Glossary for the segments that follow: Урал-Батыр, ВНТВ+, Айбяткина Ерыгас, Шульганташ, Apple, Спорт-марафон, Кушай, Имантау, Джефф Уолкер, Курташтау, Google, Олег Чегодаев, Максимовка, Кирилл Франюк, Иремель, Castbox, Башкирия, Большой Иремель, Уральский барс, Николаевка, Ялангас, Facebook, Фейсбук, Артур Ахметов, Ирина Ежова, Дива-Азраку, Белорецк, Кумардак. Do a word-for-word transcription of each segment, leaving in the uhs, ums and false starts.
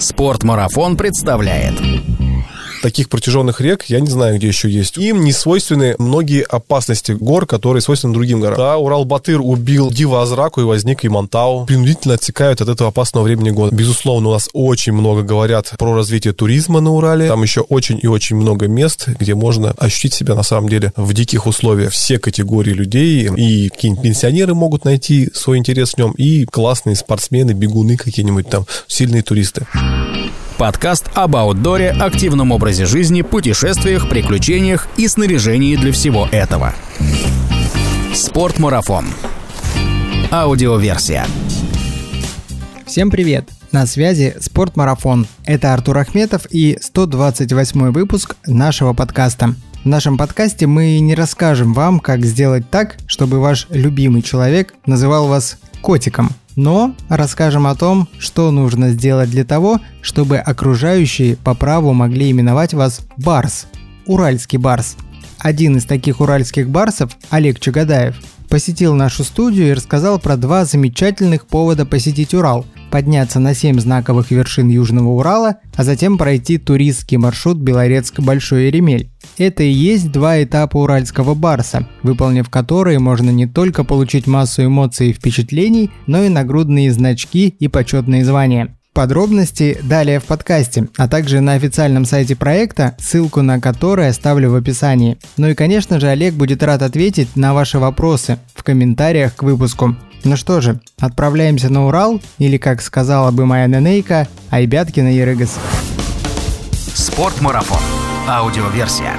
Спорт-марафон представляет. Таких протяженных рек я не знаю, где еще есть. Им не свойственны многие опасности гор, которые свойственны другим горам. Да, Урал-Батыр убил Дива-Азраку и возник Имантау. Принудительно отсекают от этого опасного времени года. Безусловно, у нас очень много говорят про развитие туризма на Урале. Там еще очень и очень много мест, где можно ощутить себя на самом деле в диких условиях. Все категории людей и какие-нибудь пенсионеры могут найти свой интерес в нем, и классные спортсмены, бегуны какие-нибудь там, сильные туристы. Подкаст об аутдоре, активном образе жизни, путешествиях, приключениях и снаряжении для всего этого. Спорт-марафон. Аудиоверсия. Всем привет! На связи Спорт-марафон. Это Артур Ахметов и сто двадцать восьмой выпуск нашего подкаста. В нашем подкасте мы не расскажем вам, как сделать так, чтобы ваш любимый человек называл вас котиком. Но расскажем о том, что нужно сделать для того, чтобы окружающие по праву могли именовать вас барс, уральский барс. Один из таких уральских барсов, Олег Чегодаев, посетил нашу студию и рассказал про два замечательных повода посетить Урал: подняться на семь знаковых вершин Южного Урала, а затем пройти туристский маршрут Белорецк-Большой Иремель. Это и есть два этапа уральского барса, выполнив которые можно не только получить массу эмоций и впечатлений, но и нагрудные значки и почетные звания. Подробности далее в подкасте, а также на официальном сайте проекта, ссылку на который оставлю в описании. Ну и, конечно же, Олег будет рад ответить на ваши вопросы в комментариях к выпуску. Ну что же, отправляемся на Урал, или, как сказала бы моя ненейка, Айбяткина Ерыгас. Спорт-марафон. Аудиоверсия.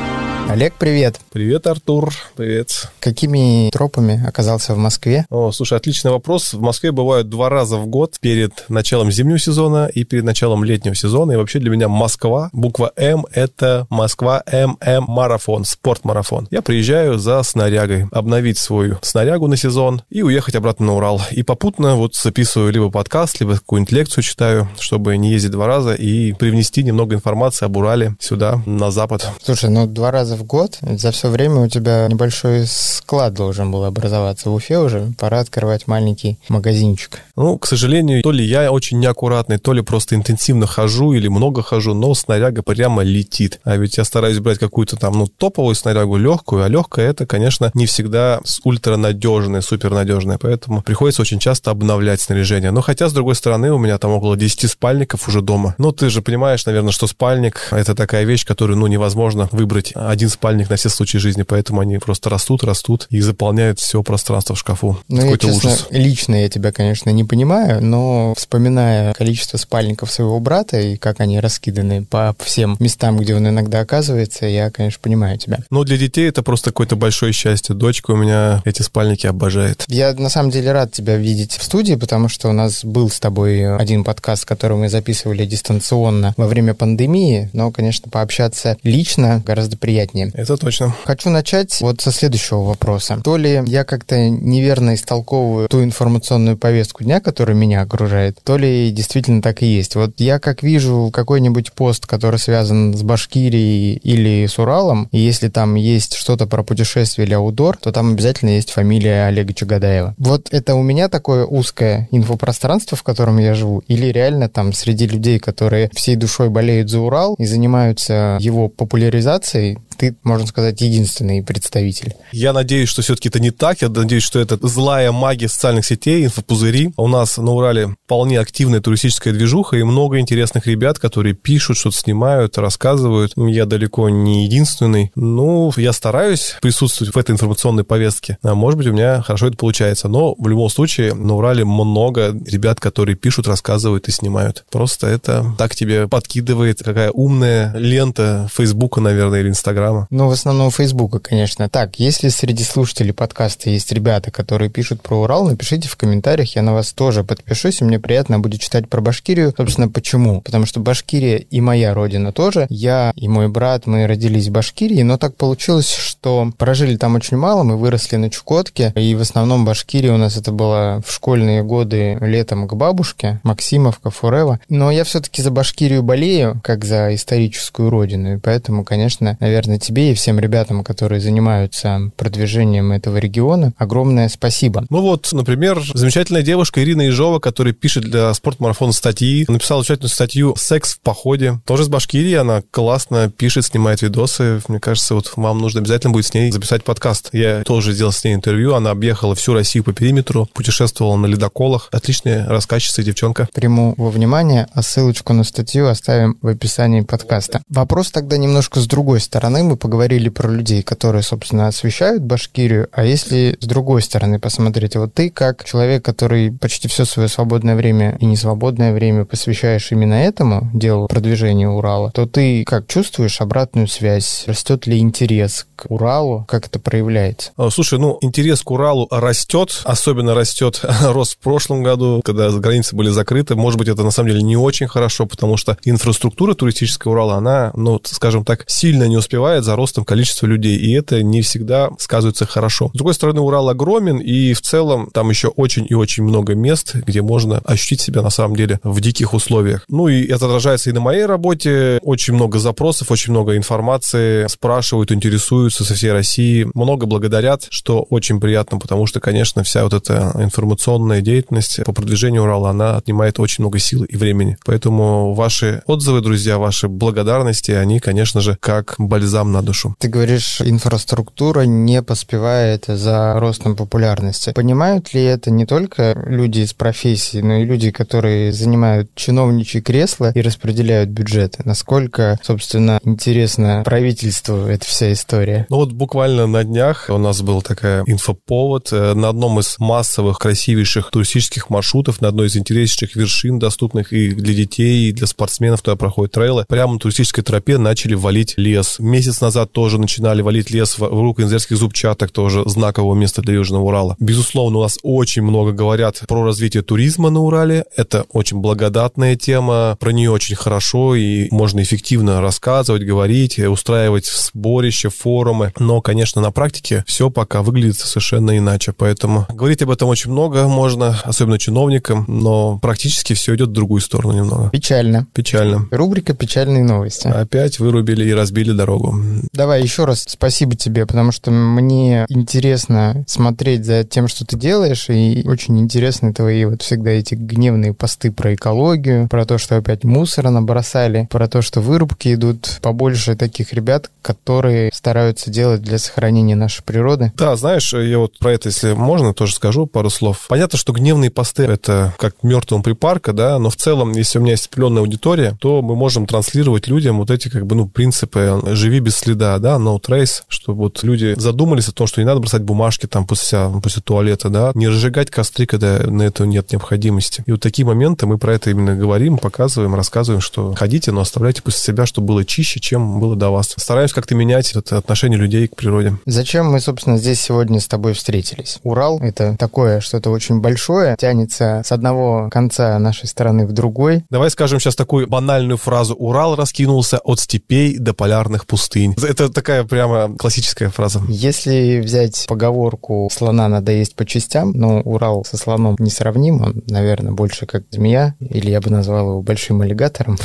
Олег, привет. Привет, Артур. Привет. Какими тропами оказался в Москве? О, слушай, отличный вопрос. В Москве бывают два раза в год, перед началом зимнего сезона и перед началом летнего сезона. И вообще для меня Москва, буква М, это Москва эм эм-марафон, спорт-марафон. Я приезжаю за снарягой, обновить свою снарягу на сезон и уехать обратно на Урал. И попутно вот записываю либо подкаст, либо какую-нибудь лекцию читаю, чтобы не ездить два раза и привнести немного информации об Урале сюда, на запад. Слушай, ну два раза раза в год, за все время у тебя небольшой склад должен был образоваться в Уфе уже, пора открывать маленький магазинчик. Ну, к сожалению, то ли я очень неаккуратный, то ли просто интенсивно хожу или много хожу, но снаряга прямо летит. А ведь я стараюсь брать какую-то там, ну, топовую снарягу, легкую, а легкая это, конечно, не всегда ультранадежная, супернадежная, поэтому приходится очень часто обновлять снаряжение. Но хотя, с другой стороны, у меня там около десять спальников уже дома. Ну, ты же понимаешь, наверное, что спальник — это такая вещь, которую, ну, невозможно выбрать один спальник на все случаи жизни, поэтому они просто растут, растут и заполняют все пространство в шкафу. Ну, какой-то я, честно, ужас. Лично я тебя, конечно, не понимаю, но вспоминая количество спальников своего брата и как они раскиданы по всем местам, где он иногда оказывается, я, конечно, понимаю тебя. Но для детей это просто какое-то большое счастье. Дочка у меня эти спальники обожает. Я, на самом деле, рад тебя видеть в студии, потому что у нас был с тобой один подкаст, который мы записывали дистанционно во время пандемии, но, конечно, пообщаться лично гораздо приятнее. Это точно. Хочу начать вот со следующего вопроса. То ли я как-то неверно истолковываю ту информационную повестку дня, которая меня окружает, то ли действительно так и есть. Вот я как вижу какой-нибудь пост, который связан с Башкирией или с Уралом, и если там есть что-то про путешествие или аутдор, то там обязательно есть фамилия Олега Чегодаева. Вот это у меня такое узкое инфопространство, в котором я живу, или реально там среди людей, которые всей душой болеют за Урал и занимаются его популяризацией, ты, можно сказать, единственный представитель. Я надеюсь, что все-таки это не так. Я надеюсь, что это злая магия социальных сетей, инфопузыри. У нас на Урале вполне активная туристическая движуха и много интересных ребят, которые пишут, что-то снимают, рассказывают. Я далеко не единственный. Ну, я стараюсь присутствовать в этой информационной повестке. А может быть, у меня хорошо это получается. Но в любом случае на Урале много ребят, которые пишут, рассказывают и снимают. Просто это так тебе подкидывает какая умная лента Фейсбука, наверное, или Инстаграма. Ну, в основном Фейсбука, конечно. Так, если среди слушателей подкаста есть ребята, которые пишут про Урал, напишите в комментариях, я на вас тоже подпишусь, и мне приятно будет читать про Башкирию. Собственно, почему? Потому что Башкирия и моя родина тоже. Я и мой брат, мы родились в Башкирии, но так получилось, что прожили там очень мало, мы выросли на Чукотке, и в основном Башкирия у нас это была в школьные годы летом к бабушке, Максимовка, Фурева. Но я все-таки за Башкирию болею, как за историческую родину, и поэтому, конечно, наверное, тебе и всем ребятам, которые занимаются продвижением этого региона, огромное спасибо. Ну вот, например, замечательная девушка Ирина Ежова, которая пишет для Спорт-марафона статьи, написала замечательную статью «Секс в походе». Тоже из Башкирии, она классно пишет, снимает видосы. Мне кажется, вот вам нужно обязательно будет с ней записать подкаст. Я тоже сделал с ней интервью, она объехала всю Россию по периметру, путешествовала на ледоколах. Отличная рассказчица и девчонка. Приму во внимание, а ссылочку на статью оставим в описании подкаста. Вопрос тогда немножко с другой стороны. Мы поговорили про людей, которые, собственно, освещают Башкирию. А если с другой стороны посмотреть, вот ты как человек, который почти все свое свободное время и несвободное время посвящаешь именно этому делу продвижения Урала, то ты как чувствуешь обратную связь? Растет ли интерес к Уралу? Как это проявляется? Слушай, ну, интерес к Уралу растет, особенно растет, рос в прошлом году, когда границы были закрыты. Может быть, это на самом деле не очень хорошо, потому что инфраструктура туристическая Урала, она, ну, скажем так, сильно не успевает за ростом количества людей, и это не всегда сказывается хорошо. С другой стороны, Урал огромен, и в целом там еще очень и очень много мест, где можно ощутить себя, на самом деле, в диких условиях. Ну, и это отражается и на моей работе. Очень много запросов, очень много информации, спрашивают, интересуются со всей России, много благодарят, что очень приятно, потому что, конечно, вся вот эта информационная деятельность по продвижению Урала, она отнимает очень много сил и времени. Поэтому ваши отзывы, друзья, ваши благодарности, они, конечно же, как бальзам на душу. Ты говоришь, инфраструктура не поспевает за ростом популярности. Понимают ли это не только люди из профессии, но и люди, которые занимают чиновничьи кресла и распределяют бюджеты? Насколько, собственно, интересно правительству эта вся история? Ну вот буквально на днях у нас был такой инфоповод на одном из массовых, красивейших туристических маршрутов, на одной из интереснейших вершин, доступных и для детей, и для спортсменов, туда проходят трейлы. Прямо на туристической тропе начали валить лес. Месяц назад тоже начинали валить лес вокруг Инзерских зубчаток, тоже знакового места для Южного Урала. Безусловно, у нас очень много говорят про развитие туризма на Урале. Это очень благодатная тема, про нее очень хорошо и можно эффективно рассказывать, говорить, устраивать сборища, форумы. Но, конечно, на практике все пока выглядит совершенно иначе. Поэтому говорить об этом очень много можно, особенно чиновникам, но практически все идет в другую сторону немного. Печально. Печально. Рубрика «Печальные новости». Опять вырубили и разбили дорогу. Давай еще раз спасибо тебе, потому что мне интересно смотреть за тем, что ты делаешь, и очень интересны твои вот всегда эти гневные посты про экологию, про то, что опять мусора набросали, про то, что вырубки идут, побольше таких ребят, которые стараются делать для сохранения нашей природы. Да, знаешь, я вот про это, если можно, тоже скажу пару слов. Понятно, что гневные посты — это как мертвому припарка, да, но в целом, если у меня есть определенная аудитория, то мы можем транслировать людям вот эти, как бы, ну, принципы «живи без следа», да, «no trace», чтобы вот люди задумались о том, что не надо бросать бумажки там после, после туалета, да, не разжигать костры, когда на это нет необходимости. И вот такие моменты мы про это именно говорим, показываем, рассказываем, что ходите, но оставляйте после себя, чтобы было чище, чем было до вас. Стараемся как-то менять это отношение людей к природе. Зачем мы, собственно, здесь сегодня с тобой встретились? Урал — это такое что-то очень большое, тянется с одного конца нашей страны в другой. Давай скажем сейчас такую банальную фразу: Урал раскинулся от степей до полярных пустынь. Это такая прямо классическая фраза. Если взять поговорку «слона надо есть по частям», но Урал со слоном не сравним, он, наверное, больше как змея, или я бы назвал его большим аллигатором.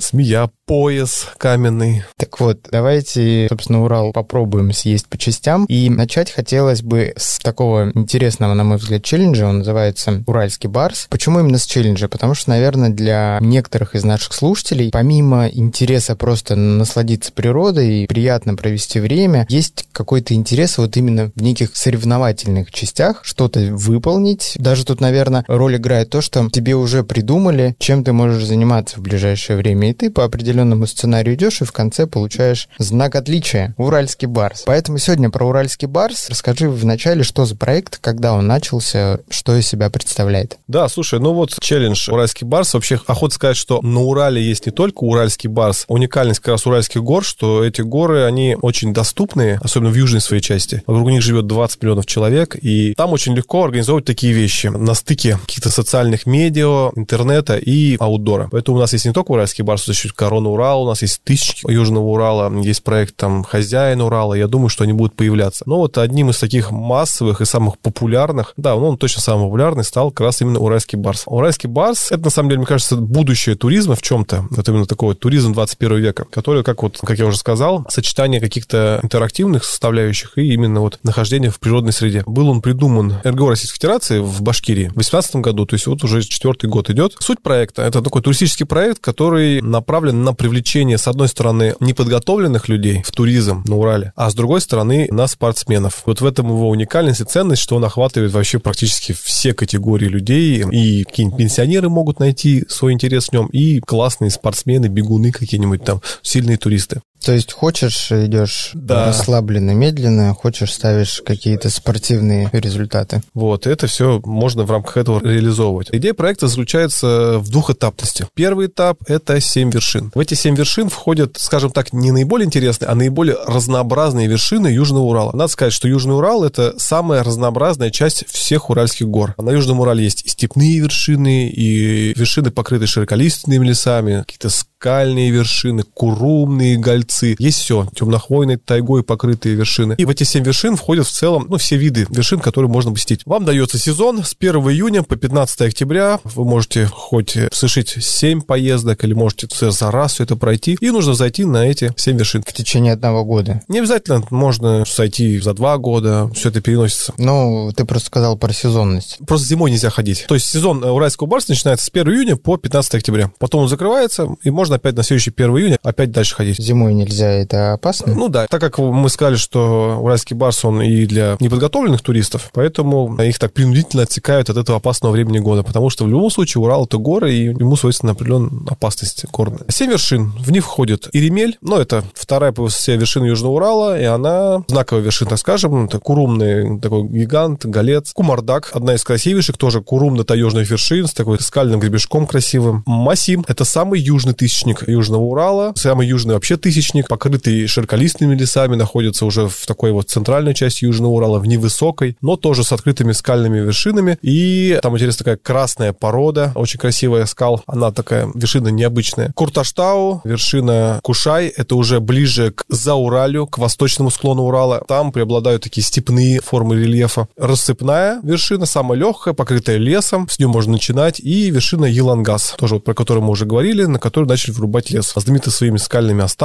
Змея, пояс каменный. Так вот, давайте, собственно, Урал попробуем съесть по частям. И начать хотелось бы с такого интересного, на мой взгляд, челленджа. Он называется «Уральский барс». Почему именно с челленджа? Потому что, наверное, для некоторых из наших слушателей, помимо интереса просто насладиться природой и приятно провести время, есть какой-то интерес вот именно в неких соревновательных частях, что-то выполнить. Даже тут, наверное, роль играет то, что тебе уже придумали, чем ты можешь заниматься в ближайшее время, и ты по определенному сценарию идешь и в конце получаешь знак отличия — «Уральский барс». Поэтому сегодня про «Уральский барс». Расскажи вначале, что за проект, когда он начался, что из себя представляет. Да, слушай, ну вот челлендж «Уральский барс». Вообще, охота сказать, что на Урале есть не только «Уральский барс». Уникальность как раз уральских гор, что эти горы, они очень доступные, особенно в южной своей части. Вокруг них живет двадцать миллионов человек, и там очень легко организовывать такие вещи на стыке каких-то социальных медиа, интернета и аутдора. Поэтому у нас есть не только «Уральский барс», у нас есть «Корона Урала», у нас есть «Тысячи Южного Урала», есть проект там «Хозяин Урала». Я думаю, что они будут появляться. Но вот одним из таких массовых и самых популярных, да, ну, он точно самый популярный стал как раз именно «Уральский барс». «Уральский барс» — это, на самом деле, мне кажется, будущее туризма в чем-то. Это именно такой вот туризм двадцать первого века, который, как вот, как я уже рассказал, сочетание каких-то интерактивных составляющих и именно вот нахождение в природной среде. Был он придуман эр гэ о Российской Федерации в Башкирии в две тысячи восемнадцатом году, то есть вот уже четвертый год идет. Суть проекта — это такой туристический проект, который направлен на привлечение, с одной стороны, неподготовленных людей в туризм на Урале, а с другой стороны, на спортсменов. Вот в этом его уникальность и ценность, что он охватывает вообще практически все категории людей, и какие-нибудь пенсионеры могут найти свой интерес в нем, и классные спортсмены, бегуны какие-нибудь там, сильные туристы. То есть хочешь — идешь да. расслабленно, медленно, хочешь — ставишь какие-то спортивные результаты. Вот, это все можно в рамках этого реализовывать. Идея проекта заключается в двухэтапности. Первый этап — это семь вершин. В эти семь вершин входят, скажем так, не наиболее интересные, а наиболее разнообразные вершины Южного Урала. Надо сказать, что Южный Урал — это самая разнообразная часть всех уральских гор. На Южном Урале есть и степные вершины, и вершины, покрытые широколиственными лесами, какие-то скальные вершины, курумные гольцы. Есть все. Темнохвойной тайгой покрытые вершины. И в эти семь вершин входят в целом, ну, все виды вершин, которые можно посетить. Вам дается сезон с первого июня по пятнадцатое октября. Вы можете хоть совершить семь поездок, или можете за раз все это пройти. И нужно зайти на эти семь вершин. В течение одного года? Не обязательно. Можно зайти за два года. Все это переносится. Ну, ты просто сказал про сезонность. Просто зимой нельзя ходить. То есть сезон Уральского барса начинается с первого июня по пятнадцатое октября. Потом он закрывается, и можно опять на следующий первого июня опять дальше ходить. Зимой не нельзя, это опасно? Ну да, так как мы сказали, что Уральский барс, он и для неподготовленных туристов, поэтому их так принудительно отсекают от этого опасного времени года, потому что в любом случае Урал — это горы, и ему свойственна определенная опасность горная. Семь вершин, в них входит Иремель, но это вторая по высоте вершина Южного Урала, и она знаковая вершина, так скажем, это курумный такой гигант, голец. Кумардак, одна из красивейших, тоже курумно-таежных вершин, с такой скальным гребешком красивым. Масим — это самый южный тысячник Южного Урала, самый южный вообще тысячник, покрытый широколистными лесами, находится уже в такой вот центральной части Южного Урала, в невысокой, но тоже с открытыми скальными вершинами. И там, интересно, такая красная порода, очень красивая скал, она такая, вершина необычная. Курташтау, вершина Кушай, это уже ближе к Зауралью, к восточному склону Урала. Там преобладают такие степные формы рельефа. Рассыпная вершина, самая легкая, покрытая лесом, с нее можно начинать. И вершина Ялангас, тоже вот про которую мы уже говорили, на которую начали вырубать лес, знаменита своими скальными останцами.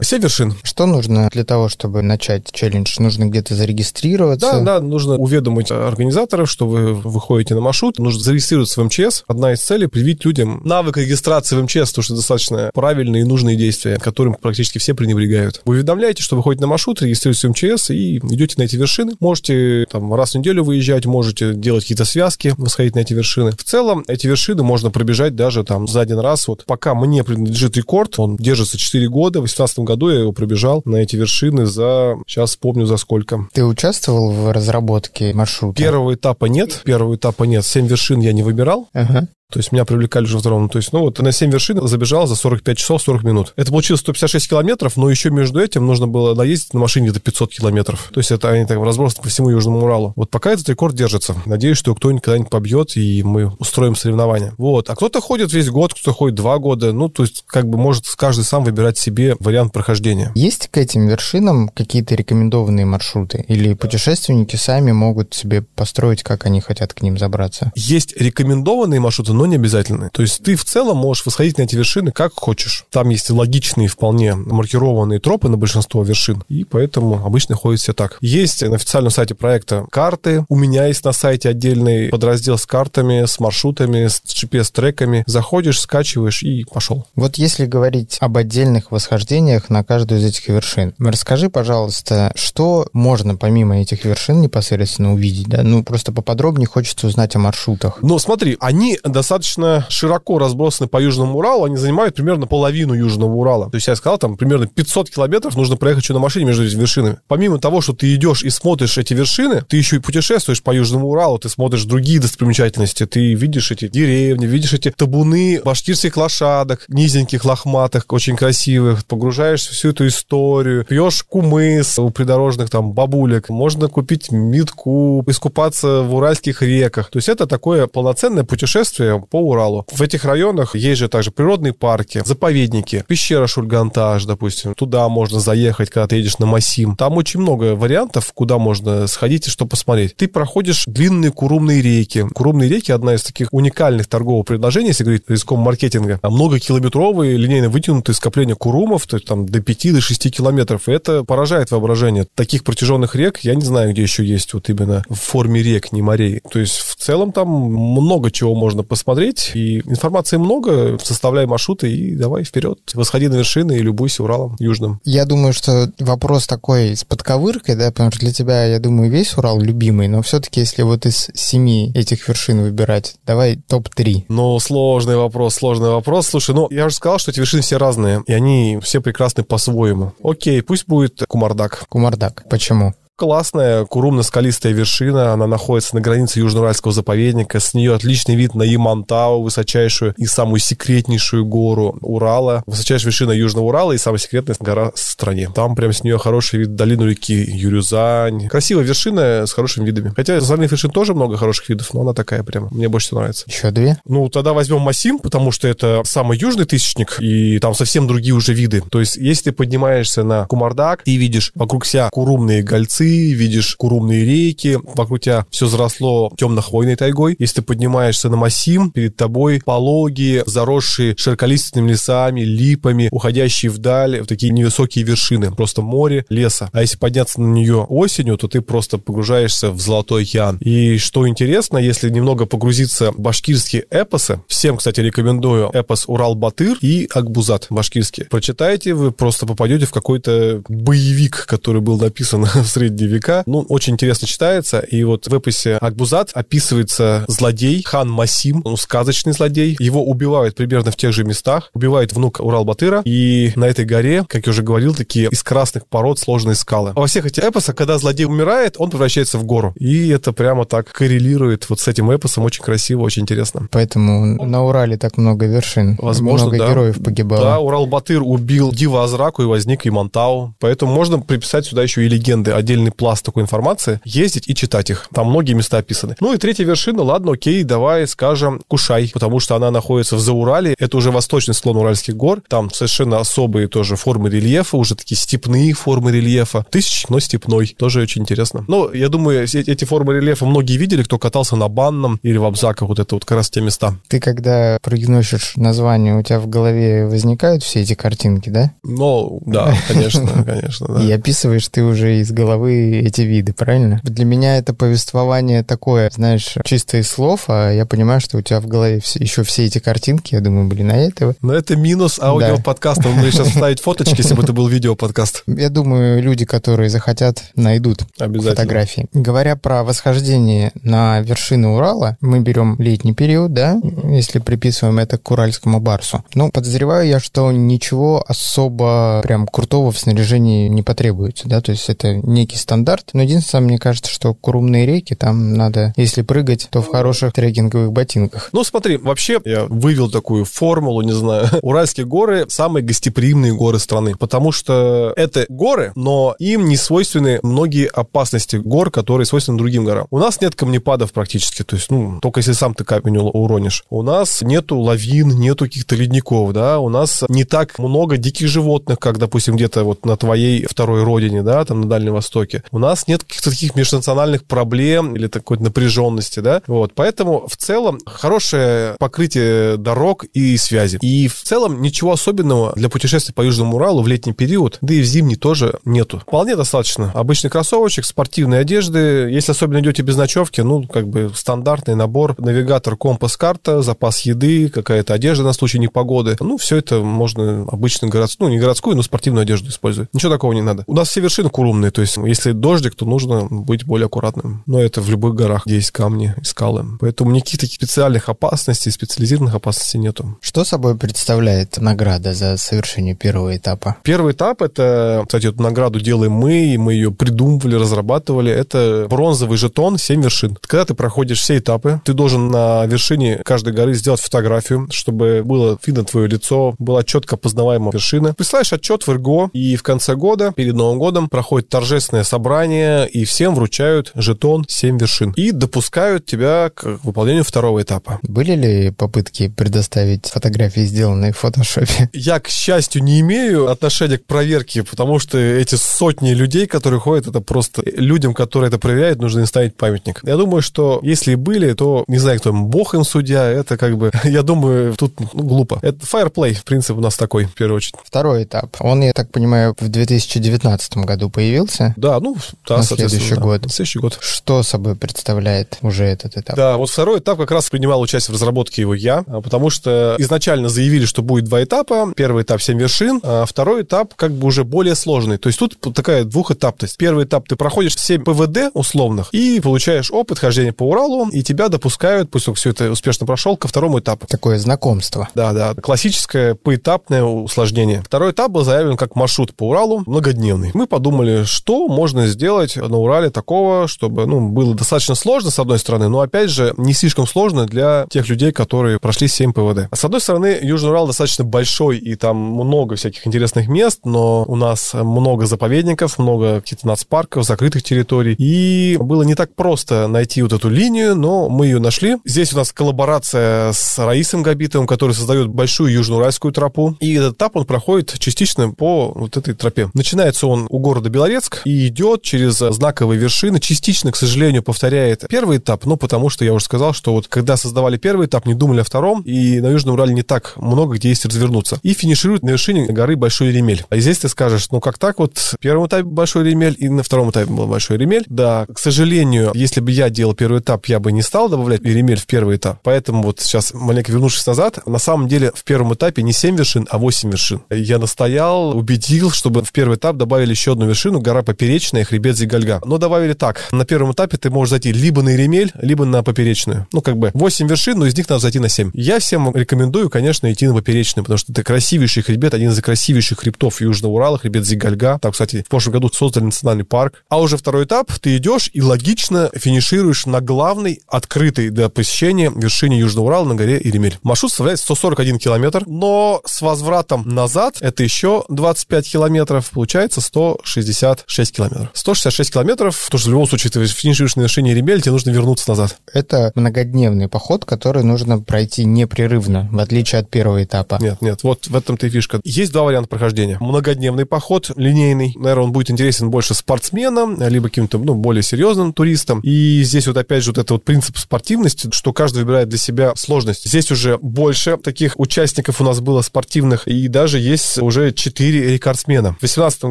Все вершины. Что нужно для того, чтобы начать челлендж? Нужно где-то зарегистрироваться? Да, да, нужно уведомить организаторов, что вы выходите на маршрут. Нужно зарегистрироваться в эм че эс. Одна из целей — привить людям навык регистрации в эм че эс, потому что это достаточно правильные и нужные действия, которым практически все пренебрегают. Вы уведомляете, что вы ходите на маршрут, регистрируетесь в эм че эс и идете на эти вершины. Можете там раз в неделю выезжать, можете делать какие-то связки, сходить на эти вершины. В целом, эти вершины можно пробежать даже там за один раз. Вот пока мне принадлежит рекорд, он держится четыре года, в две тысячи восемнадцатом году я его пробежал на эти вершины за... Сейчас вспомню, за сколько. Ты участвовал в разработке маршрута? Первого этапа нет. Первого этапа нет. Семь вершин я не выбирал. Ага. То есть меня привлекали уже в здоровом. То есть, ну вот, на семь вершин забежал за сорок пять часов сорок минут. Это получилось сто пятьдесят шесть километров, но еще между этим нужно было наездить на машине до пятьсот километров. То есть это они так разбросаны по всему Южному Уралу. Вот пока этот рекорд держится. Надеюсь, что кто-нибудь когда-нибудь побьет, и мы устроим соревнования. Вот. А кто-то ходит весь год, кто-то ходит два года. Ну, то есть, как бы, может каждый сам выбирать себе вариант прохождения. Есть к этим вершинам какие-то рекомендованные маршруты? Или путешественники сами могут себе построить, как они хотят к ним забраться? Есть рекомендованные маршруты, но но не обязательно. То есть ты в целом можешь восходить на эти вершины как хочешь. Там есть логичные, вполне маркированные тропы на большинство вершин, и поэтому обычно ходят все так. Есть на официальном сайте проекта карты. У меня есть на сайте отдельный подраздел с картами, с маршрутами, с джи пи эс-треками. Заходишь, скачиваешь и пошел. Вот если говорить об отдельных восхождениях на каждую из этих вершин, расскажи, пожалуйста, что можно помимо этих вершин непосредственно увидеть? Да? Ну, просто поподробнее хочется узнать о маршрутах. Ну, смотри, они достаточно достаточно широко разбросаны по Южному Уралу, они занимают примерно половину Южного Урала. То есть, я сказал, там примерно пятьсот километров нужно проехать еще на машине между этими вершинами. Помимо того, что ты идешь и смотришь эти вершины, ты еще и путешествуешь по Южному Уралу, ты смотришь другие достопримечательности, ты видишь эти деревни, видишь эти табуны башкирских лошадок, низеньких, лохматых, очень красивых, погружаешься в всю эту историю, пьешь кумыс у придорожных там бабулек, можно купить мидку, искупаться в уральских реках. То есть, это такое полноценное путешествие своем по Уралу. В этих районах есть же также природные парки, заповедники, пещера Шульганташ, допустим. Туда можно заехать, когда ты едешь на Масим. Там очень много вариантов, куда можно сходить и что посмотреть. Ты проходишь длинные курумные реки. Курумные реки — одна из таких уникальных торговых предложений, если говорить языком маркетинга. Многокилометровые, линейно вытянутые скопления курумов, то есть там до пяти, до шести километров. И это поражает воображение. Таких протяженных рек я не знаю, где еще есть вот именно в форме рек, не морей. То есть в целом там много чего можно посмотреть, и информации много, составляй маршруты и давай вперед. Восходи на вершины и любуйся Уралом южным. Я думаю, что вопрос такой с подковыркой, да, потому что для тебя, я думаю, весь Урал любимый, но все-таки если вот из семи этих вершин выбирать, давай топ-три. Ну, сложный вопрос, сложный вопрос. Слушай, ну, я уже сказал, что эти вершины все разные, и они все прекрасны по-своему. Окей, пусть будет Кумардак. Кумардак. Почему? Классная курумно-скалистая вершина, она находится на границе Южноуральского заповедника, с нее отличный вид на Имантау, высочайшую и самую секретнейшую гору Урала, высочайшая вершина Южного Урала и самая секретная гора в стране. Там прям с нее хороший вид долину реки Юрюзань. Красивая вершина с хорошими видами. Хотя из остальных вершин тоже много хороших видов, но она такая прям, мне больше всего нравится. Еще две? Ну, тогда возьмем Масим, потому что это самый южный тысячник, и там совсем другие уже виды. То есть, если ты поднимаешься на Кумардак, ты видишь вокруг себя курумные гольцы, видишь курумные реки, вокруг тебя все заросло темно-хвойной тайгой. Если ты поднимаешься на Масим, перед тобой пологие, заросшие широколиственными лесами, липами, уходящие вдаль, в такие невысокие вершины, просто море, леса. А если подняться на нее осенью, то ты просто погружаешься в Золотой океан. И что интересно, если немного погрузиться в башкирские эпосы, всем, кстати, рекомендую эпос «Урал-Батыр» и «Акбузат» башкирские. Прочитайте, вы просто попадете в какой-то боевик, который был написан в средневековье. Века. Ну, очень интересно читается. И вот в эпосе «Акбузат» описывается злодей Хан Масим, ну, сказочный злодей. Его убивают примерно в тех же местах. Убивает внук Урал-Батыра. И на этой горе, как я уже говорил, такие из красных пород сложные скалы. А во всех этих эпосах, когда злодей умирает, он превращается в гору. И это прямо так коррелирует вот с этим эпосом. Очень красиво, очень интересно. Поэтому на Урале так много вершин. Возможно, много да. героев погибало. Да, Урал-Батыр убил Дива-Азраку и возник Имантау. Поэтому можно приписать сюда еще и легенды. Отдельно пласт такой информации, ездить и читать их. Там многие места описаны. Ну и третья вершина, ладно, окей, давай скажем Кушай, потому что она находится в Заурале, это уже восточный склон Уральских гор, там совершенно особые тоже формы рельефа, уже такие степные формы рельефа, тысячник, но степной, тоже очень интересно. Ну, я думаю, эти формы рельефа многие видели, кто катался на Банном или в Абзаках, вот это вот как раз те места. Ты когда произносишь название, у тебя в голове возникают все эти картинки, да? Ну, да, конечно, конечно. И описываешь ты уже из головы эти виды, правильно? Для меня это повествование такое, знаешь, чисто из слов, а я понимаю, что у тебя в голове все, еще все эти картинки, я думаю, блин, а этого... Но это минус аудиоподкаста, да. Мы сейчас вставить фоточки, если бы это был видеоподкаст. Я думаю, люди, которые захотят, найдут фотографии. Говоря про восхождение на вершину Урала, мы берем летний период, да, если приписываем это к Уральскому барсу. Ну, подозреваю я, что ничего особо прям крутого в снаряжении не потребуется, да, то есть это некий стандарт, но единственное, мне кажется, что курумные реки, там надо, если прыгать, то в хороших трекинговых ботинках. Ну, смотри, вообще, я вывел такую формулу, не знаю, Уральские горы самые гостеприимные горы страны, потому что это горы, но им не свойственны многие опасности гор, которые свойственны другим горам. У нас нет камнепадов практически, то есть, ну, только если сам ты камень уронишь. У нас нету лавин, нету каких-то ледников, да, у нас не так много диких животных, как, допустим, где-то вот на твоей второй родине, да, там на Дальнем Востоке. У нас нет каких-то таких межнациональных проблем или такой напряженности, да, вот, поэтому в целом хорошее покрытие дорог и связи. И в целом ничего особенного для путешествий по Южному Уралу в летний период, да и в зимний тоже нету. Вполне достаточно обычный кроссовочек, спортивной одежды, если особенно идете без ночевки, ну, как бы стандартный набор, навигатор, компас, карта, запас еды, какая-то одежда на случай непогоды, ну, все это можно обычную городскую, ну, не городскую, но спортивную одежду использовать. Ничего такого не надо. У нас все вершины курумные, то есть если дождик, то нужно быть более аккуратным. Но это в любых горах, где есть камни и скалы. Поэтому никаких таких специальных опасностей, специализированных опасностей нету. Что собой представляет награда за совершение первого этапа? Первый этап — это, кстати, эту награду делаем мы, и мы ее придумывали, разрабатывали. Это бронзовый жетон «семь вершин». Когда ты проходишь все этапы, ты должен на вершине каждой горы сделать фотографию, чтобы было видно твое лицо, была четко познаваема вершина. Присылаешь отчет в эр гэ о, и в конце года, перед Новым годом, проходит торжественное собрание, и всем вручают жетон «семь вершин» и допускают тебя к выполнению второго этапа. Были ли попытки предоставить фотографии, сделанные в фотошопе? Я, к счастью, не имею отношения к проверке, потому что эти сотни людей, которые ходят, это просто людям, которые это проверяют, нужно им ставить памятник. Я думаю, что если и были, то не знаю, кто им, бог им судья, это как бы, я думаю, тут ну, глупо. Это фаерплей, принцип у нас такой, в первую очередь. Второй этап. Он, я так понимаю, в две тысячи девятнадцатом году появился? Да, ну, да, на следующий да, год. На следующий год. Что собой представляет уже этот этап? Да, вот второй этап как раз принимал участие в разработке его я, потому что изначально заявили, что будет два этапа. Первый этап семь вершин, а второй этап как бы уже более сложный. То есть тут такая двухэтапность. Первый этап ты проходишь семь ПВД условных и получаешь опыт хождения по Уралу, и тебя допускают, пусть он все это успешно прошел, ко второму этапу. Такое знакомство. Да, да. Классическое поэтапное усложнение. Второй этап был заявлен как маршрут по Уралу многодневный. Мы подумали, что можно сделать на Урале такого, чтобы, ну, было достаточно сложно, с одной стороны, но, опять же, не слишком сложно для тех людей, которые прошли семь ПВД. С одной стороны, Южный Урал достаточно большой, и там много всяких интересных мест, но у нас много заповедников, много каких-то нацпарков, закрытых территорий, и было не так просто найти вот эту линию, но мы ее нашли. Здесь у нас коллаборация с Раисом Габитовым, который создает большую южноуральскую тропу, и этот этап, он проходит частично по вот этой тропе. Начинается он у города Белорецк и идет через знаковые вершины, частично, к сожалению, повторяет первый этап, ну, потому что я уже сказал, что вот когда создавали первый этап, не думали о втором, и на Южном Урале не так много где есть развернуться. И финиширует на вершине горы Большой Иремель. А здесь ты скажешь, ну, как так вот, первый этап Большой Иремель, и на втором этапе был Большой Иремель. Да, к сожалению, если бы я делал первый этап, я бы не стал добавлять Иремель в первый этап. Поэтому вот сейчас, маленько вернувшись назад, на самом деле в первом этапе не семь вершин, а восемь вершин. Я настоял, убедил, чтобы в первый этап добавили еще одну вершину, гора Поперечная, хребет Зигальга. Но добавили так, на первом этапе ты можешь зайти либо на Иремель, либо на Поперечную. Ну, как бы восемь вершин, но из них надо зайти на семь. Я всем рекомендую, конечно, идти на Поперечную, потому что это красивейший хребет, один из красивейших хребтов Южного Урала, хребет Зигальга. Там, кстати, в прошлом году создали национальный парк. А уже второй этап, ты идешь и логично финишируешь на главной, открытой для посещения вершине Южного Урала на горе Иремель. Маршрут составляет сто сорок один километр, но с возвратом назад это еще двадцать пять километров, получается сто шестьдесят шесть километров. сто шестьдесят шесть километров, потому что в любом случае ты финишируешь на вершине Иремель, тебе нужно вернуться назад. Это многодневный поход, который нужно пройти непрерывно, в отличие от первого этапа. Нет, нет, вот в этом-то и фишка. Есть два варианта прохождения. Многодневный поход, линейный, наверное, он будет интересен больше спортсменам, либо каким-то, ну, более серьезным туристам. И здесь вот опять же вот этот вот принцип спортивности, что каждый выбирает для себя сложность. Здесь уже больше таких участников у нас было спортивных, и даже есть уже четыре рекордсмена. В две тысячи восемнадцатом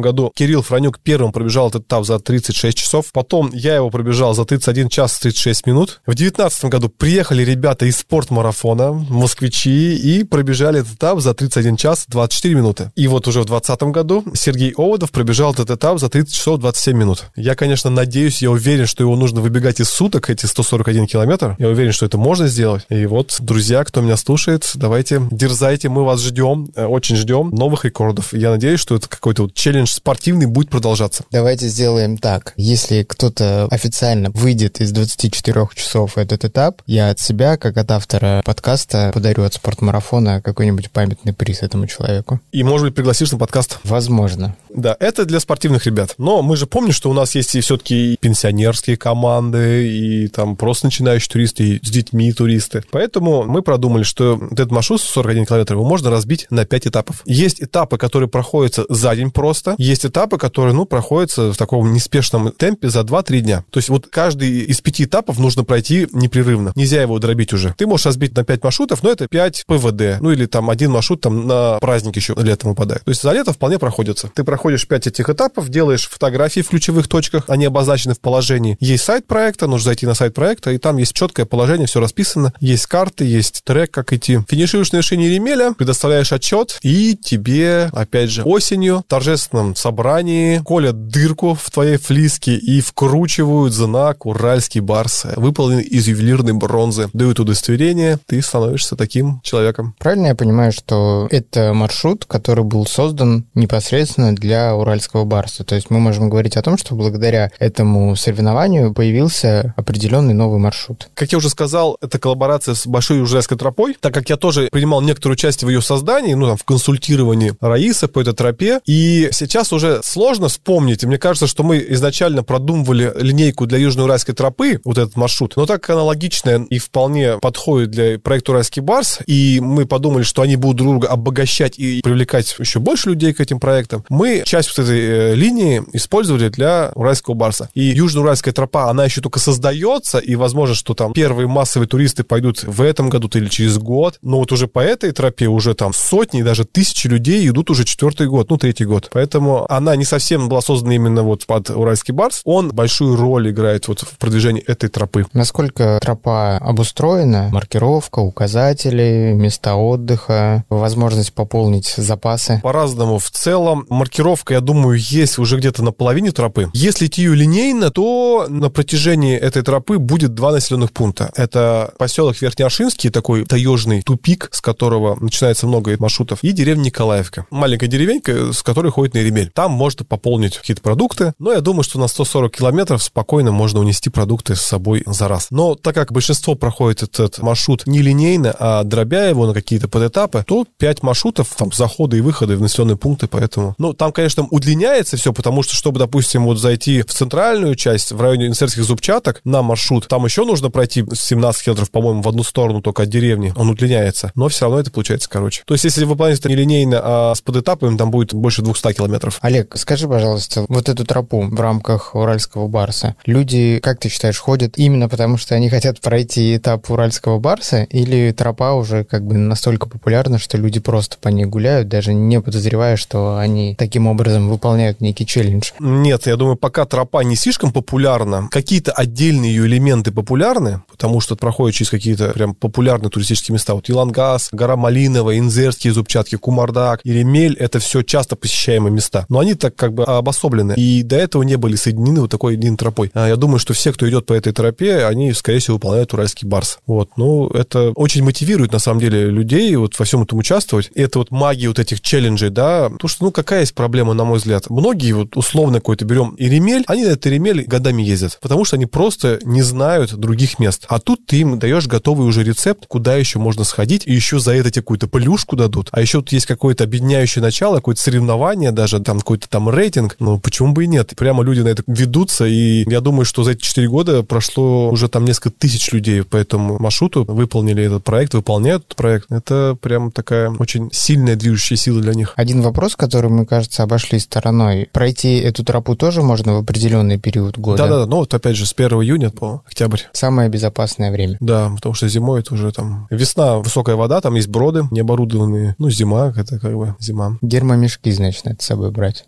году Кирилл Франюк первым пробежал этот этап за тридцать шесть часов, потом я его пробежал за тридцать один час тридцать шесть минут. В две тысячи девятнадцатом году приехали ребята из спорт-марафона, москвичи, и пробежали этот этап за тридцать один час двадцать четыре минуты. И вот уже в две тысячи двадцатом году Сергей Оводов пробежал этот этап за тридцать часов двадцать семь минут. Я, конечно, надеюсь, я уверен, что его нужно выбегать из суток, эти сто сорок один километр. Я уверен, что это можно сделать. И вот, друзья, кто меня слушает, давайте, дерзайте, мы вас ждем, очень ждем новых рекордов. Я надеюсь, что это какой-то вот челлендж спортивный будет продолжаться. Давайте сделаем так. Если кто-то официально выйдет из двадцати четырёх часов этот этап, я от себя, как от автора подкаста, подарю от спортмарафона какой-нибудь памятный приз этому человеку. И, может быть, пригласишь на подкаст? Возможно. Да, это для спортивных ребят. Но мы же помним, что у нас есть и все-таки пенсионерские команды, и там просто начинающие туристы, и с детьми туристы. Поэтому мы продумали, что этот маршрут сорок один километр, его можно разбить на пять этапов. Есть этапы, которые проходятся за день просто, есть этапы, которые, ну, проходятся в таком неспешном темпе за два-три дня. То есть вот каждый из пяти этапов нужно пройти непрерывно. Нельзя его дробить уже. Ты можешь разбить на пять маршрутов, но это пять ПВД. Ну, или там один маршрут там на праздник еще летом выпадает. То есть за лето вполне проходится. Ты проходишь пять этих этапов, делаешь фотографии в ключевых точках, они обозначены в положении. Есть сайт проекта, нужно зайти на сайт проекта, и там есть четкое положение, все расписано, есть карты, есть трек, как идти. Финишируешь на вершине Иремеля, предоставляешь отчет, и тебе, опять же, осенью в торжественном собрании колят дырку в твоей флиске и вкручивают знак «Уральский барс», выполнен из ювелирной бронзы. Дают удостоверение, ты становишься таким человеком. Правильно я понимаю, что это маршрут, который был создан непосредственно для уральского барса? То есть мы можем говорить о том, что благодаря этому соревнованию появился определенный новый маршрут. Как я уже сказал, это коллаборация с Большой Южноуральской тропой, так как я тоже принимал некоторую часть в ее создании, ну, там, в консультировании Раиса по этой тропе, и сейчас уже сложно вспомнить, мне кажется, что мы изначально продумывали линейку для Южноуральской тропы, вот этот маршрут, но так аналогичная и вполне подходит для проекта «Уральский барс», и мы подумали, что они будут друг друга обогащать и привлекать еще больше людей к этим проектам. Мы часть вот этой линии использовали для «Уральского барса». И Южноуральская тропа, она еще только создается, и возможно, что там первые массовые туристы пойдут в этом году или через год, но вот уже по этой тропе уже там сотни и даже тысячи людей идут уже четвертый год, ну, третий год. Поэтому она не совсем была создана именно вот под «Уральский барс». Он большую роль играет вот в продвижении этой тропы. Насколько тропа обустроена? Маркировка, указатели, места отдыха, возможность пополнить запасы? По-разному. В целом маркировка, я думаю, есть уже где-то на половине тропы. Если идти ее линейно, то на протяжении этой тропы будет два населенных пункта. Это поселок Верхнеаршинский, такой таежный тупик, с которого начинается много маршрутов, и деревня Николаевка. Маленькая деревенька, с которой ходит на Иремель. Там можно пополнить какие-то продукты, но я думаю, что на сто сорок километров спокойно можно унести продукты с собой за раз. Но так как большинство проходит этот маршрут не линейно, а дробя его на какие-то подэтапы, то пять маршрутов, там, заходы и выходы в населенные пункты, поэтому... Ну, там, конечно, удлиняется все, потому что, чтобы, допустим, вот зайти в центральную часть, в районе Инзерских зубчаток, на маршрут, там еще нужно пройти семнадцать километров, по-моему, в одну сторону только от деревни, он удлиняется, но все равно это получается короче. То есть, если выполнять это не линейно, а с подэтапами, там будет больше двухсот километров. Олег, скажи, пожалуйста, вот эту тропу в рамках Уральского барса, люди, как ты считаешь, ходят именно потому, что они хотят пройти этап Уральского барса, или тропа уже как бы настолько популярна, что люди просто по ней гуляют, даже не подозревая, что они таким образом выполняют некий челлендж? Нет, я думаю, пока тропа не слишком популярна, какие-то отдельные ее элементы популярны, потому что проходят через какие-то прям популярные туристические места. Вот Ялангас, гора Малиновая, Инзерские зубчатки, Кумардак, Иремель — это все часто посещаемые места. Но они так как бы обособлены, и до этого не были соединены вот такой единой тропой. Я думаю, что все, кто идет по этой тропе, они, скорее всего, выполняют Уральский барс. Вот. Ну, это очень мотивирует, на самом деле, людей вот во всем этом участвовать. И это вот магия вот этих челленджей, да. Потому что, ну, какая есть проблема, на мой взгляд? Многие, вот условно какой-то берем Иремель, они на этот Иремель годами ездят, потому что они просто не знают других мест. А тут ты им даешь готовый уже рецепт, куда еще можно сходить, и еще за это тебе какую-то плюшку дадут. А еще тут есть какое-то объединяющее начало, какое-то соревнование даже, там какой-то там рейтинг. Ну, почему бы и нет? Прямо люди на это ведутся, и я думаю, что за эти четыре года прошло уже там несколько тысяч людей по этому маршруту, выполнили этот проект, выполняют этот проект. Это прям такая очень сильная движущая сила для них. Один вопрос, который, мне кажется, обошли стороной. Пройти эту тропу тоже можно в определенный период года? Да-да-да, ну вот опять же с первого июня по октябрь. Самое безопасное время. Да, потому что зимой это уже там... Весна, высокая вода, там есть броды необорудованные. Ну, зима, это как бы зима. Гермомешки, значит, надо с собой брать.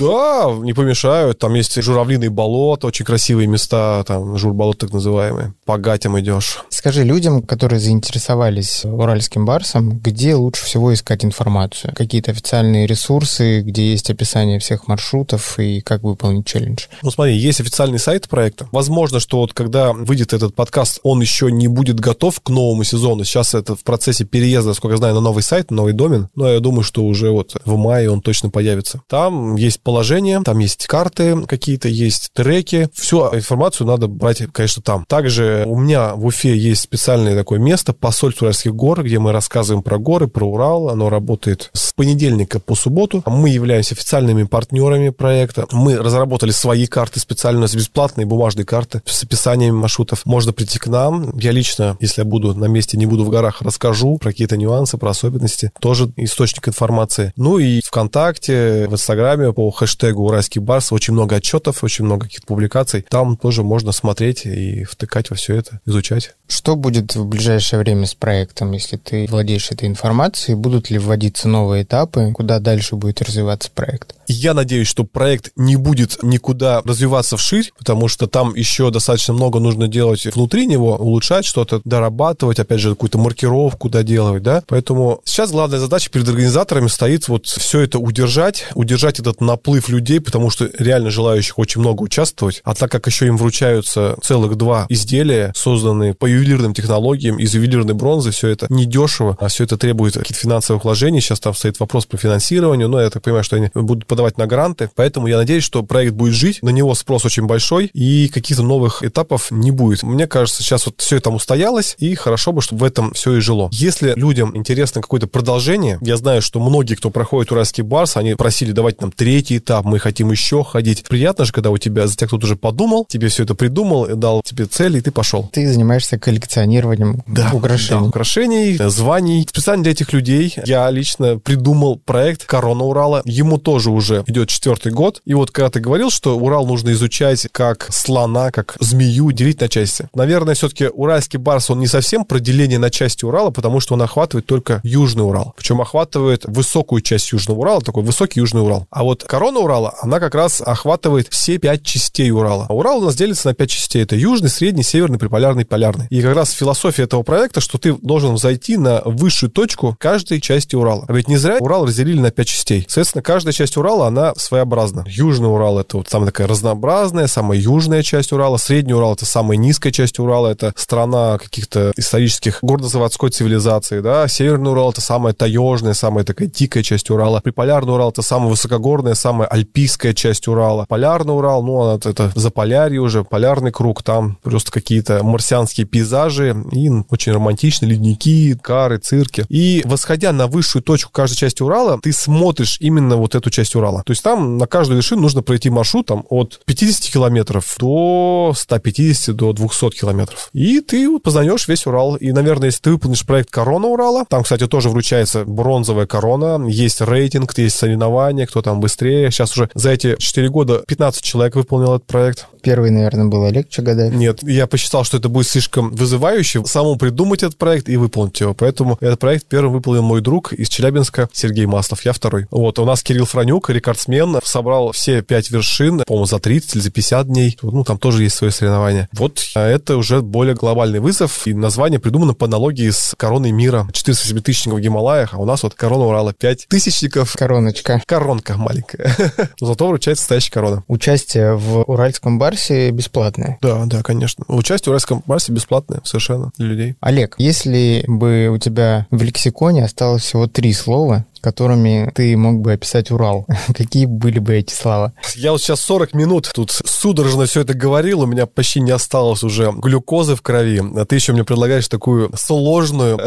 Да, не помешают. Там есть журавлиные болота, очень красивые места, там журболот так называемые. По гатям идешь. Скажи людям, которые заинтересовались Уральским барсом, где лучше всего искать информацию? Какие-то официальные ресурсы, где есть описание всех маршрутов и как выполнить челлендж? Ну, смотри, есть официальный сайт проекта. Возможно, что вот когда выйдет этот подкаст, он еще не будет готов к новому сезону. Сейчас это в процессе переезда, сколько я знаю, на новый сайт, новый домен. Но я думаю, что уже вот в мае он точно появится. Там есть положение, там есть карты какие-то, есть треки. Всю информацию надо брать, конечно, там. Также у меня в Уфе есть специальное такое место, посольство Уральских гор, где мы рассказываем про горы, про Урал. Оно работает с понедельника по субботу. Мы являемся официальными партнерами проекта. Мы разработали свои карты специально, у нас бесплатные бумажные карты с описанием маршрутов. Можно прийти к нам. Я лично, если я буду на месте, не буду в горах, расскажу про какие-то нюансы, про особенности. Тоже источник информации. Ну и ВКонтакте, в Инстаграме по хэштегу «Уральский барс» очень много отчетов, очень много каких-то публикаций. Там тоже можно смотреть и втыкать во все это, изучать. Что будет в ближайшее время с проектом, если ты владеешь этой информацией? Будут ли вводиться новые этапы? Куда дальше будет развиваться проект? Я надеюсь, что проект не будет никуда развиваться вширь, потому что там еще достаточно много нужно делать внутри него, улучшать что-то, дорабатывать, опять же, какую-то маркировку доделывать, да. Поэтому сейчас главная задача перед организаторами стоит вот все это удержать, удержать этот наплыв людей, потому что реально желающих очень много участвовать. А так как еще им вручаются целых два изделия, созданные по ювелирным технологиям, из ювелирной бронзы, все это недешево, а все это требует каких-то финансовых вложений. Сейчас там стоит вопрос по финансированию, но я так понимаю, что они будут подавать на гранты, поэтому я надеюсь, что проект будет жить, на него спрос очень большой и каких-то новых этапов не будет. Мне кажется, сейчас вот все это устоялось, и хорошо бы, чтобы в этом все и жило. Если людям интересно какое-то продолжение, я знаю, что многие, кто проходит Уральский барс, они просили давать нам третий этап, мы хотим хотим еще ходить. Приятно же, когда у тебя за тебя кто-то уже подумал, тебе все это придумал, дал тебе цель, и ты пошел. Ты занимаешься коллекционированием да, украшений. Да, украшений, званий. Специально для этих людей я лично придумал проект «Корона Урала». Ему тоже уже идет четвертый год. И вот когда ты говорил, что Урал нужно изучать как слона, как змею, делить на части. Наверное, все-таки уральский барс, он не совсем про деление на части Урала, потому что он охватывает только Южный Урал. Причем охватывает высокую часть Южного Урала, такой высокий Южный Урал. А вот корона Урала, она как раз охватывает все пять частей Урала. А Урал у нас делится на пять частей. Это южный, средний, северный, приполярный, полярный. И как раз философия этого проекта, что ты должен зайти на высшую точку каждой части Урала. Ведь не зря Урал разделили на пять частей. Соответственно, каждая часть Урала, она своеобразна. Южный Урал — это вот самая такая разнообразная, самая южная часть Урала. Средний Урал — это самая низкая часть Урала. Это страна каких-то исторических горнозаводской цивилизации, да. Северный Урал — это самая таежная, самая такая дикая часть Урала. Приполярный Урал — это самая высокогорная, самая альпийская часть Урала. Полярный Урал, ну, это Заполярье уже, полярный круг, там просто какие-то марсианские пейзажи и очень романтичные ледники, кары, цирки. И восходя на высшую точку каждой части Урала, ты смотришь именно вот эту часть Урала. То есть там на каждую вершину нужно пройти маршрут там, от пятидесяти километров до ста пятидесяти, до двухсот километров. И ты познаешь весь Урал. И, наверное, если ты выполнишь проект «Корона Урала», там, кстати, тоже вручается бронзовая корона, есть рейтинг, есть соревнования, кто там быстрее. Сейчас уже за эти четыре года пятнадцать человек выполнил этот проект. Первый, наверное, был Олег Чегодаев. Нет, я посчитал, что это будет слишком вызывающе самому придумать этот проект и выполнить его. Поэтому этот проект первым выполнил мой друг из Челябинска Сергей Маслов. Я второй. Вот, у нас Кирилл Франюк, рекордсмен, собрал все пять вершин, по-моему, за тридцать или за пятьдесят дней. Ну, там тоже есть свои соревнования. Вот, а это уже более глобальный вызов. И название придумано по аналогии с короной мира. четыреста семь тысячников в Гималаях, а у нас вот корона Урала пять тысячников. Короночка. Коронка маленькая. Зато вручается настоящая корона. Участие в уральском барсе бесплатное. Да, да, конечно. Участие в уральском барсе бесплатное совершенно для людей. Олег, если бы у тебя в лексиконе осталось всего три слова, которыми ты мог бы описать Урал, какие были бы эти слова? Я вот сейчас сорок минут тут судорожно все это говорил, у меня почти не осталось уже глюкозы в крови, а ты еще мне предлагаешь такую сложную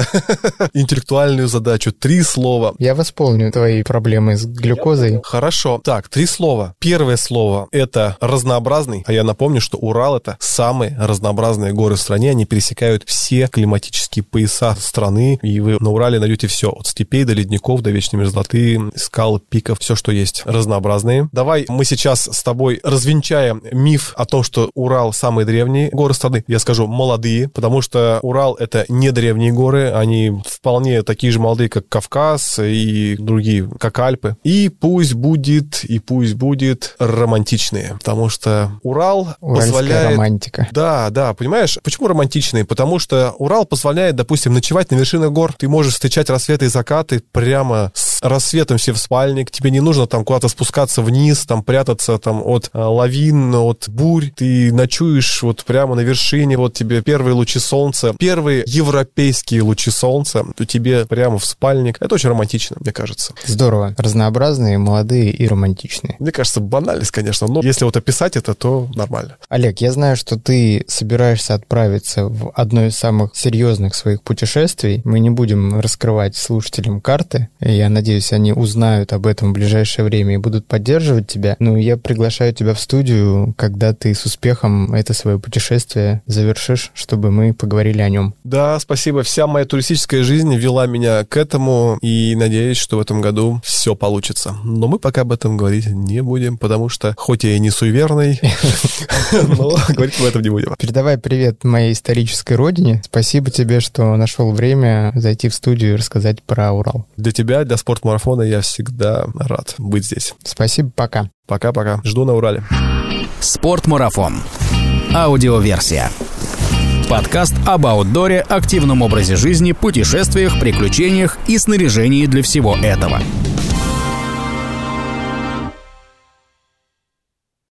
интеллектуальную задачу. Три слова. Я восполню твои проблемы с глюкозой. Хорошо. Так, три слова. Первое слово — это разнообразный, а я напомню, что Урал — это самые разнообразные горы в стране, они пересекают все климатические пояса страны, и вы на Урале найдете все, от степей до ледников, до вечных мерзлоты, скал, пиков, все, что есть, разнообразные. Давай мы сейчас с тобой развенчаем миф о том, что Урал — самые древние горы страны. Я скажу молодые, потому что Урал — это не древние горы, они вполне такие же молодые, как Кавказ и другие, как Альпы. И пусть будет, и пусть будет романтичные, потому что Урал Уральская позволяет... романтика. Да, да, понимаешь, почему романтичные? Потому что Урал позволяет, допустим, ночевать на вершинах гор. Ты можешь встречать рассветы и закаты прямо с рассветом все в спальник, тебе не нужно там куда-то спускаться вниз, там прятаться там от лавин, от бурь. Ты ночуешь вот прямо на вершине, вот тебе первые лучи солнца, первые европейские лучи солнца, то тебе прямо в спальник. Это очень романтично, мне кажется. Здорово. Разнообразные, молодые и романтичные. Мне кажется, банальность, конечно, но если вот описать это, то нормально. Олег, я знаю, что ты собираешься отправиться в одно из самых серьезных своих путешествий. Мы не будем раскрывать слушателям карты. Я надеюсь, они узнают об этом в ближайшее время и будут поддерживать тебя. Ну, я приглашаю тебя в студию, когда ты с успехом это свое путешествие завершишь, чтобы мы поговорили о нем. Да, спасибо. Вся моя туристическая жизнь вела меня к этому, и надеюсь, что в этом году все получится. Но мы пока об этом говорить не будем, потому что, хоть я и не суеверный, но говорить об этом не будем. Передавай привет моей исторической родине. Спасибо тебе, что нашел время зайти в студию и рассказать про Урал. Для тебя, для спорт-марафона я всегда рад быть здесь. Спасибо, пока. Пока-пока. Жду на Урале. Спорт-марафон. Аудиоверсия. Подкаст об аутдоре, активном образе жизни, путешествиях, приключениях и снаряжении для всего этого.